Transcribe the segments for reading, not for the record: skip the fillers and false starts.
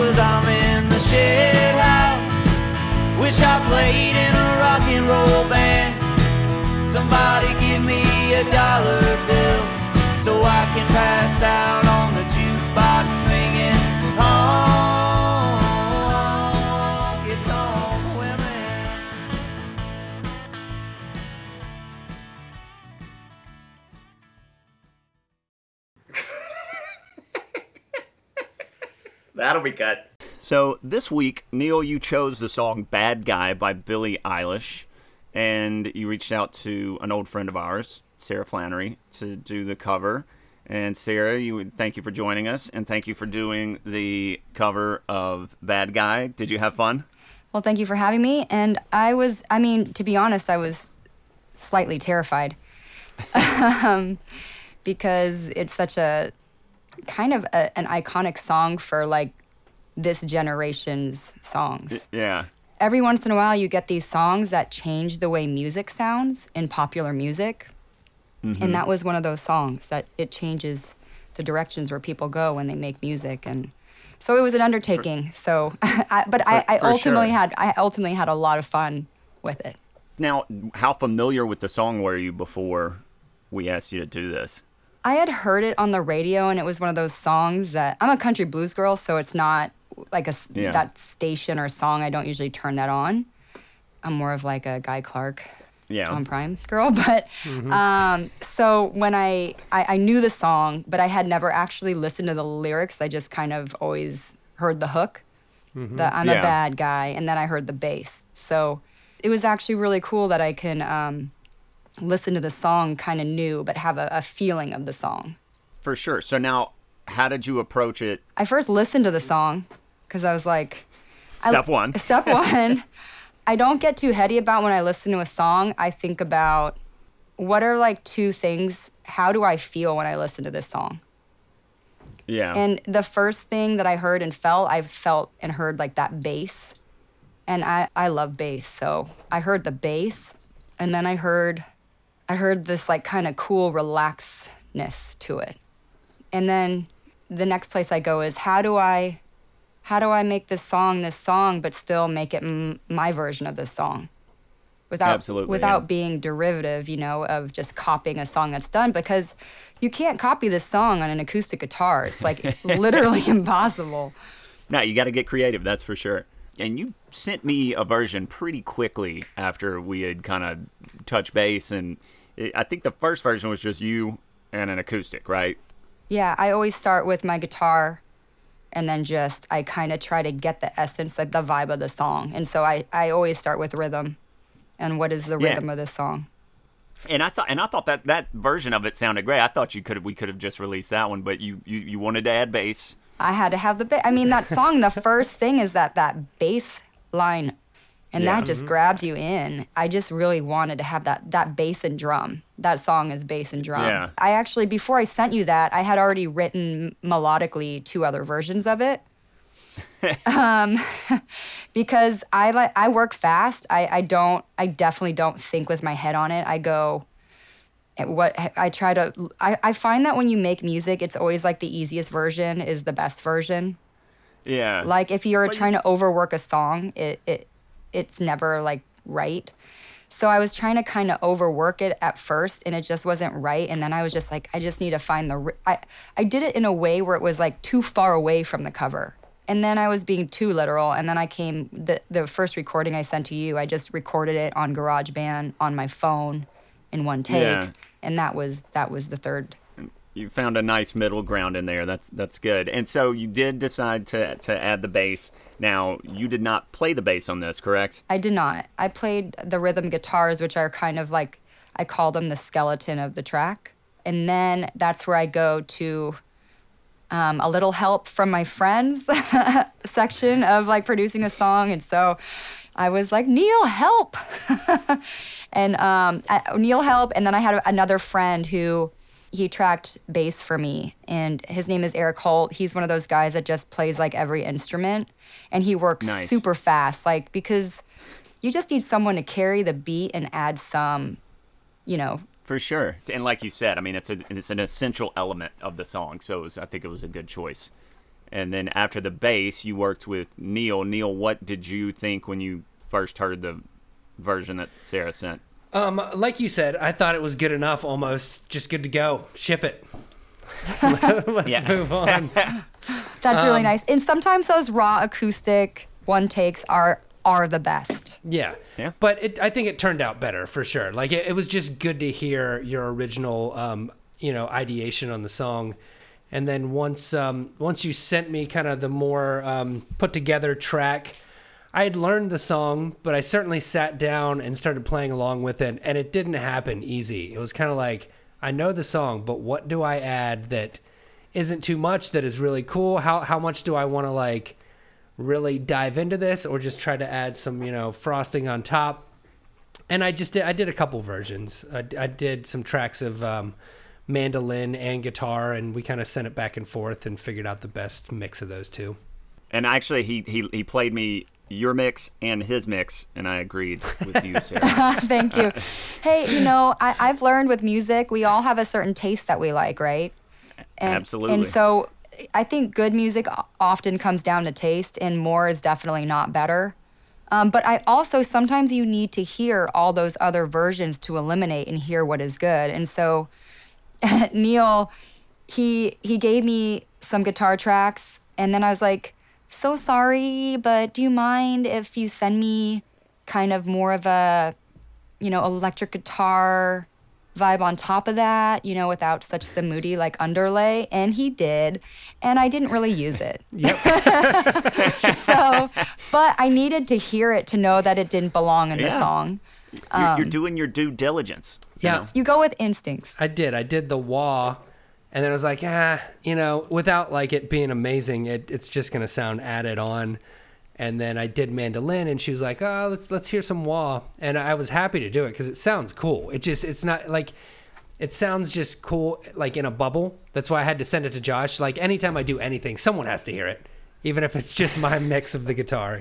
'cause I'm in the shit house. Wish I played in a rock and roll band. Somebody give me $1 bill so I can pass out on the jukebox singing honk, it's on women. That'll be good. So this week, Neil, you chose the song Bad Guy by Billie Eilish, and you reached out to an old friend of ours, Sarah Flannery, to do the cover. And Sarah, thank you for joining us, and thank you for doing the cover of Bad Guy. Did you have fun? Well, thank you for having me. And to be honest, I was slightly terrified because it's such a kind of an iconic song for like this generation's songs. Yeah. Every once in a while, you get these songs that change the way music sounds in popular music. Mm-hmm. And that was one of those songs that it changes the directions where people go when they make music. And so it was an undertaking. I ultimately had a lot of fun with it. Now, how familiar with the song were you before we asked you to do this? I had heard it on the radio, and it was one of those songs that I'm a country blues girl, so it's not like that station or song. I don't usually turn that on. I'm more of like a Guy Clark, John Prine girl. But so when I knew the song, but I had never actually listened to the lyrics. I just kind of always heard the hook, that I'm a bad guy, and then I heard the bass. So it was actually really cool that I can listen to the song kind of new, but have a feeling of the song. For sure. So now, how did you approach it? I first listened to the song because I was like... Step one. I don't get too heady about when I listen to a song. I think about what are like two things. How do I feel when I listen to this song? Yeah. And the first thing that I heard and felt, I felt and heard like that bass. And I love bass. So I heard the bass, and then I heard this like kind of cool relaxedness to it. And then the next place I go is how do I make this song, but still make it my version of this song, without being derivative, of just copying a song that's done, because you can't copy this song on an acoustic guitar. It's like literally impossible. No, you got to get creative. That's for sure. And you sent me a version pretty quickly after we had kind of touched base, and I think the first version was just you and an acoustic, right? Yeah, I always start with my guitar, and then I kind of try to get the essence, like the vibe of the song. And so I always start with rhythm, and what is the rhythm of the song. And I thought that version of it sounded great. I thought we could have just released that one, but you wanted to add bass. I had to have the bass. I mean, that song, the first thing is that bass line, and that just grabs you in. I just really wanted to have that bass and drum. That song is bass and drum. Yeah. I actually, before I sent you that, I had already written melodically 2 other versions of it. Because I work fast. I definitely don't think with my head on it. I find that when you make music, it's always like the easiest version is the best version. Yeah. Like if you're trying to overwork a song, it's never like right. So I was trying to kind of overwork it at first, and it just wasn't right. And then I was just like, I just need to find I did it in a way where it was like too far away from the cover. And then I was being too literal. And then the first recording I sent to you, I just recorded it on GarageBand on my phone in one take. Yeah. And that was the third. You found a nice middle ground in there. That's good. And so you did decide to add the bass. Now, you did not play the bass on this, correct? I did not. I played the rhythm guitars, which are kind of like, I call them the skeleton of the track. And then that's where I go to a little help from my friends section of like producing a song. And so I was like, Neil, help. And Neil, help. And then I had another friend who... He tracked bass for me, and his name is Eric Holt. He's one of those guys that just plays like every instrument, and he works super fast, like because you just need someone to carry the beat and add some, For sure, and like you said, I mean, it's an essential element of the song, so I think it was a good choice. And then after the bass, you worked with Neil. Neil, what did you think when you first heard the version that Sarah sent? Like you said, I thought it was good enough, almost just good to go. Ship it. Let's move on. That's really nice. And sometimes those raw acoustic one takes are the best. Yeah. But I think it turned out better for sure. Like it was just good to hear your original, ideation on the song. And then once you sent me kind of the more put together track, I had learned the song, but I certainly sat down and started playing along with it, and it didn't happen easy. It was kind of like, I know the song, but what do I add that isn't too much, that is really cool? How much do I want to like really dive into this, or just try to add some, frosting on top? And I did a couple versions. I did some tracks of mandolin and guitar, and we kind of sent it back and forth and figured out the best mix of those two. And actually, he played me your mix and his mix, and I agreed with you, Sarah. Thank you. Hey, I've learned with music, we all have a certain taste that we like, right? Absolutely. And so I think good music often comes down to taste, and more is definitely not better. But I also, sometimes you need to hear all those other versions to eliminate and hear what is good. And so Neil, he gave me some guitar tracks, and then I was like, so sorry, but do you mind if you send me kind of more of a, electric guitar vibe on top of that, without such the moody like underlay? And he did, and I didn't really use it. Yep. So, but I needed to hear it to know that it didn't belong in the song. You're doing your due diligence. You go with instincts. I did the wah, and then I was like, without like it being amazing, it's just gonna sound added on. And then I did mandolin, and she was like, oh, let's hear some wah, and I was happy to do it because it sounds cool. It's not like it sounds just cool like in a bubble. That's why I had to send it to Josh. Like anytime I do anything, someone has to hear it, even if it's just my mix of the guitar,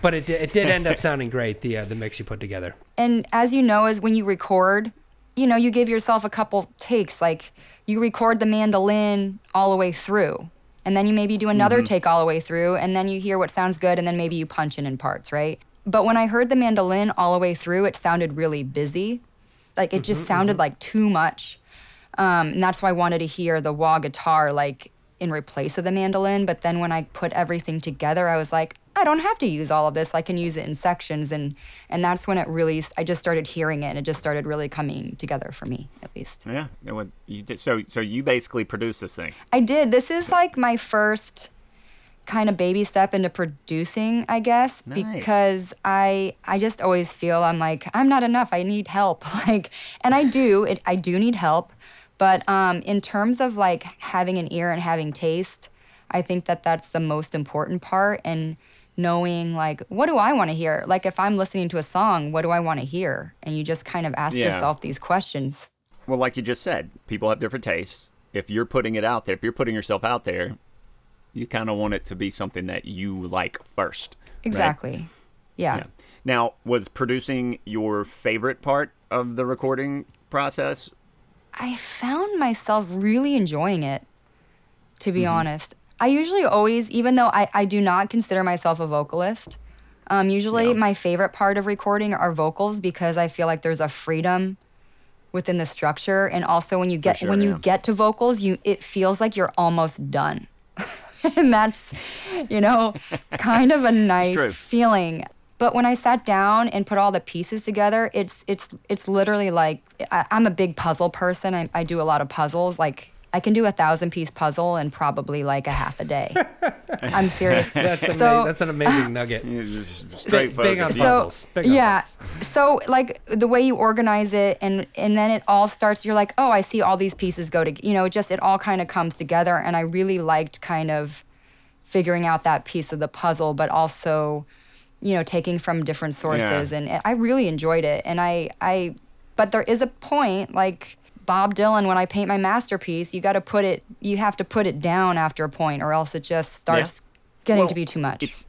But it did end up sounding great, the mix you put together. And as you know, is when you record, you give yourself a couple takes. Like you record the mandolin all the way through, and then you maybe do another take all the way through, and then you hear what sounds good, and then maybe you punch in parts, right? But when I heard the mandolin all the way through, it sounded really busy. Like it just sounded like too much. And that's why I wanted to hear the wah guitar like in replace of the mandolin. But then when I put everything together, I was like, I don't have to use all of this. I can use it in sections. And that's when it really, I just started hearing it, and it just started really coming together for me, at least. Yeah. You did. So you basically produced this thing. I did. This is like my first kind of baby step into producing, I guess. Nice. Because I just always feel I'm like, I'm not enough. I need help. And I do need help. But in terms of like having an ear and having taste, I think that that's the most important part. And knowing like, what do I want to hear? Like if I'm listening to a song, what do I want to hear? And you just kind of ask yourself these questions. Well, like you just said, people have different tastes. If you're putting it out there, if you're putting yourself out there, you kind of want it to be something that you like first. Exactly. Right? Yeah. Now, was producing your favorite part of the recording process? I found myself really enjoying it, to be honest. I usually always, even though I do not consider myself a vocalist, my favorite part of recording are vocals, because I feel like there's a freedom within the structure. And also when you get you get to vocals, it feels like you're almost done. And that's, kind of a nice feeling. But when I sat down and put all the pieces together, it's literally like, I'm a big puzzle person. I do a lot of puzzles. Like I can do 1,000-piece puzzle in probably like a half a day. I'm serious. That's an amazing nugget. Straight focus. Big on puzzles. Big on puzzles. So like the way you organize it, and then it all starts, you're like, oh, I see all these pieces go to, it all kind of comes together. And I really liked kind of figuring out that piece of the puzzle, but also, taking from different sources. Yeah. And I really enjoyed it. And but there is a point, like Bob Dylan, when I paint my masterpiece, you have to put it down after a point, or else it just starts getting to be too much.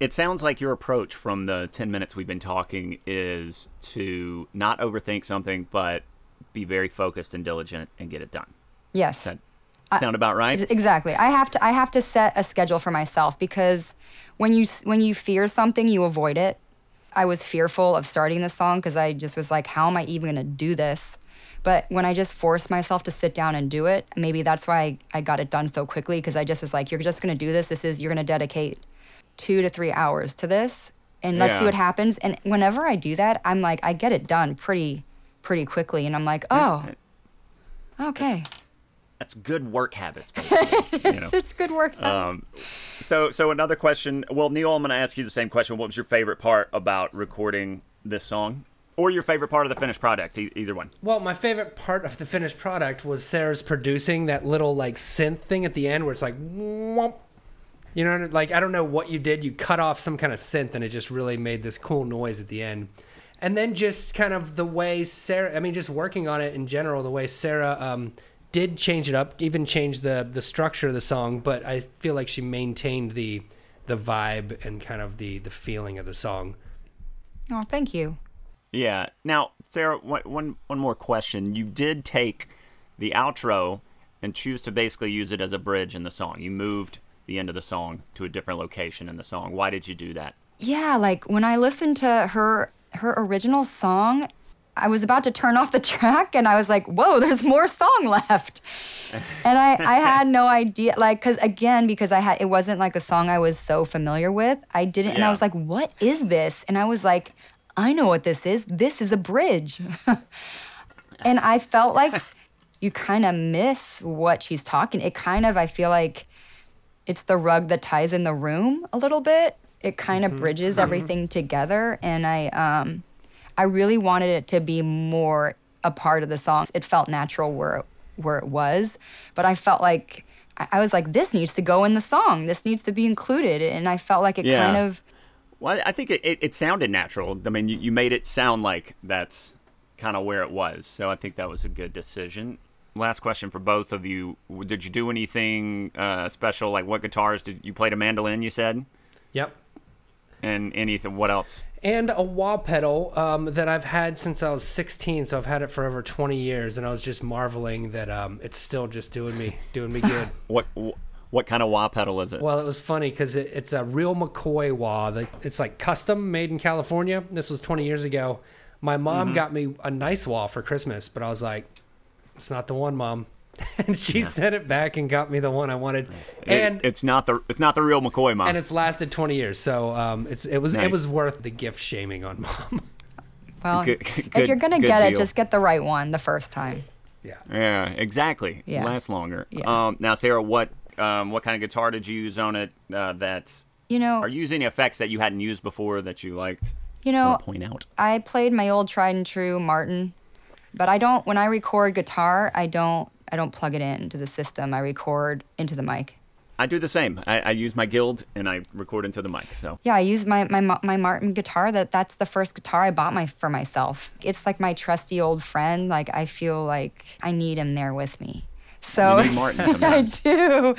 It sounds like your approach from the 10 minutes we've been talking is to not overthink something, but be very focused and diligent and get it done. Yes. That, Sound about right? Exactly. I have to set a schedule for myself, because when you fear something, you avoid it. I was fearful of starting this song because I just was like, how am I even going to do this? But when I just forced myself to sit down and do it, maybe that's why I got it done so quickly, because I just was like, you're just going to do this. You're going to dedicate 2 to 3 hours to this, and let's see what happens. And whenever I do that, I'm like, I get it done pretty quickly. And I'm like, oh, okay. That's good work habits, basically. It's good work habits. So another question. Well, Neil, I'm going to ask you the same question. What was your favorite part about recording this song? Or your favorite part of the finished product, either one. Well, my favorite part of the finished product was Sarah's producing that little like synth thing at the end where it's like, womp. You know, like, I don't know what you did. You cut off some kind of synth and it just really made this cool noise at the end. And then just kind of the way Sarah, I mean, just working on it in general, the way Sarah did change it up, even change the structure of the song, but I feel like she maintained the vibe and kind of the feeling of the song. Oh, thank you. Yeah. Now, Sarah, one more question. You did take the outro and choose to basically use it as a bridge in the song. You moved the end of the song to a different location in the song. Why did you do that? Yeah, like when I listened to her original song, I was about to turn off the track and I was like, whoa, there's more song left. And I had no idea, like, because it wasn't like a song I was so familiar with. I didn't, and I was like, what is this? And I was like, I know what this is. This is a bridge. And I felt like you kind of miss what she's talking. It kind of, I feel like it's the rug that ties in the room a little bit. It kind of bridges everything together. And I really wanted it to be more a part of the song. It felt natural where it was. But I felt like, I was like, this needs to go in the song. This needs to be included. And I felt like it kind of... Well, I think it sounded natural. I mean, you made it sound like that's kind of where it was. So I think that was a good decision. Last question for both of you. Did you do anything special? Like, what guitars? Did you play a mandolin, you said? Yep. And anything, what else? And a wah pedal that I've had since I was 16, so I've had it for over 20 years, and I was just marveling that it's still just doing me good. What kind of wah pedal is it? Well, it was funny because it's a real McCoy wah. It's like custom made in California. This was 20 years ago. My mom got me a nice wah for Christmas, but I was like, it's not the one, Mom. And she sent it back and got me the one I wanted. Nice. And it's not the real McCoy, Mom. And it's lasted 20 years, so it was nice. It was worth the gift shaming on Mom. Well, if you're gonna get deal. It, just get the right one the first time. Yeah. Yeah. Exactly. Yeah. Lasts longer. Yeah. Now, Sarah, what kind of guitar did you use on it? Are you using effects that you hadn't used before that you liked? Point out. I played my old tried and true Martin, but I don't. When I record guitar, I don't plug it into the system. I record into the mic. I do the same. I use my Guild and I record into the mic. So yeah, I use my Martin guitar. That's the first guitar I bought for myself. It's like my trusty old friend. Like I feel like I need him there with me. So you need Martin sometimes. I do.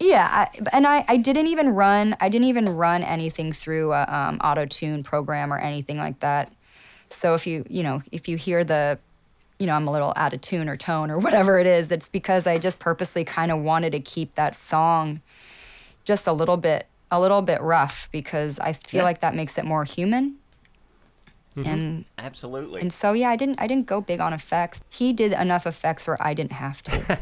Yeah, I didn't even run anything through a auto-tune program or anything like that. So if you hear the, I'm a little out of tune or tone or whatever it is, it's because I just purposely kind of wanted to keep that song just a little bit rough, because I feel like that makes it more human. Mm-hmm. And absolutely. And so I didn't go big on effects. He did enough effects where I didn't have to.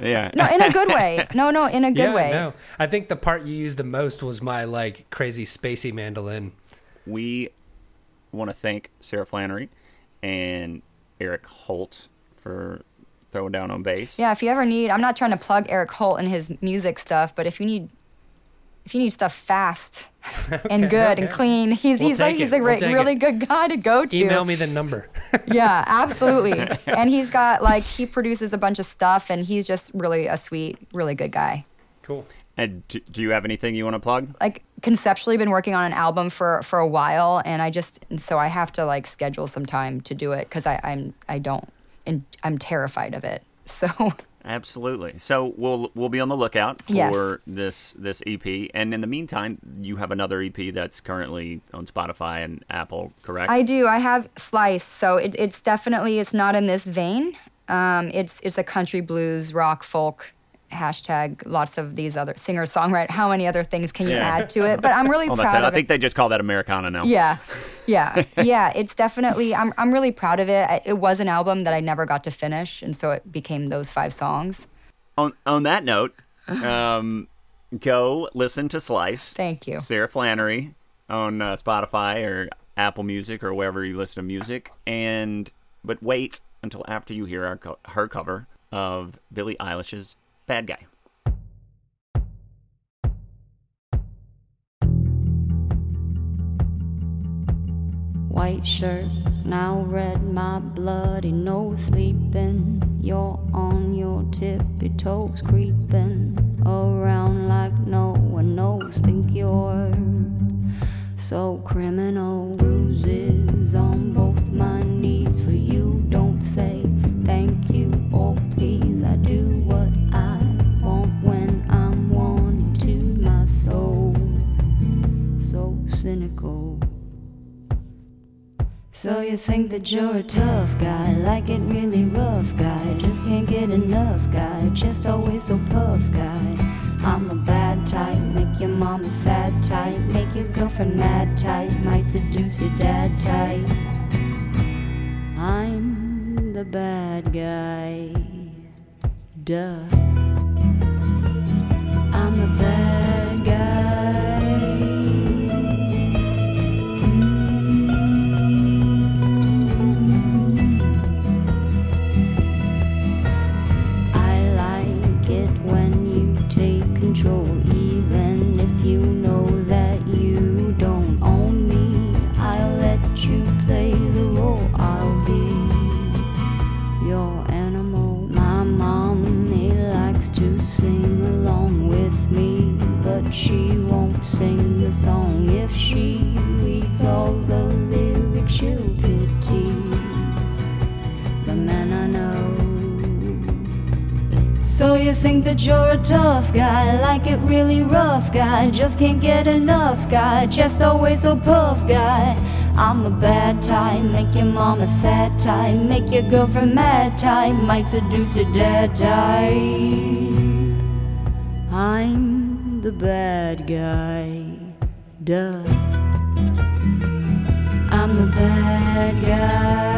Yeah. No, in a good way. No, in a good way. No. I think the part you used the most was my like crazy spacey mandolin. We want to thank Sarah Flannery and Eric Holt for throwing down on bass. Yeah, if you ever need, I'm not trying to plug Eric Holt and his music stuff, but if you need stuff fast and good and clean, he's a really good guy to go to. Email me the number. Yeah, absolutely. And he's got he produces a bunch of stuff, and he's just really a sweet, really good guy. Cool. And do you have anything you want to plug? Like conceptually been working on an album for a while, and so I have to schedule some time to do it because I'm terrified of it. So absolutely. So we'll be on the lookout for this EP. And in the meantime, you have another EP that's currently on Spotify and Apple, correct? I do. I have Slice. So it's definitely not in this vein. It's a country blues rock folk hashtag lots of these other singer-songwriter, how many other things can you add to it? But I'm really proud of it. I think they just call that Americana now. Yeah. It's definitely, I'm really proud of it. It was an album that I never got to finish, and so it became those 5 songs. On that note, go listen to Slice. Thank you. Sarah Flannery on Spotify or Apple Music or wherever you listen to music. But wait until after you hear her cover of Billie Eilish's Bad Guy. White shirt, now red, my bloody nose sleeping. You're on your tippy toes, creeping around like no one knows. Think you're so criminal. Bruises on both my knees for you. Don't say thank you or please. I do what I want when I'm wanting to. My soul, so cynical. So you think that you're a tough guy, like it really rough guy, just can't get enough guy, just always so puff guy. I'm the bad type, make your mama sad type, make your girlfriend mad type, might seduce your dad type. I'm the bad guy, duh. I'm the bad guy. Even if you know that you don't own me, I'll let you play the role. I'll be your animal. My mommy likes to sing along with me, but she won't sing the song. If she reads all the lyrics, she'll pity the men I know. So you think that you're a tough guy, like it really rough guy, just can't get enough guy, just always so puff guy. I'm the bad type, make your mama sad type, make your girlfriend mad type, might seduce your dad type. I'm the bad guy, duh. I'm the bad guy.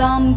I'm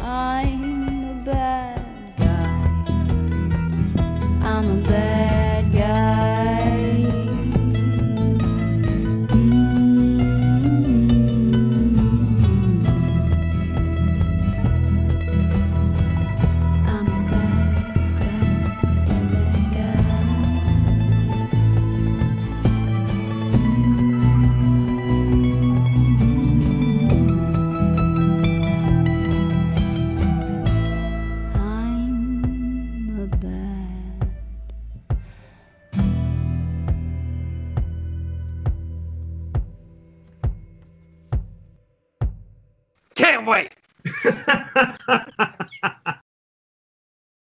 I'm a bad guy. I'm a bad guy. Wait.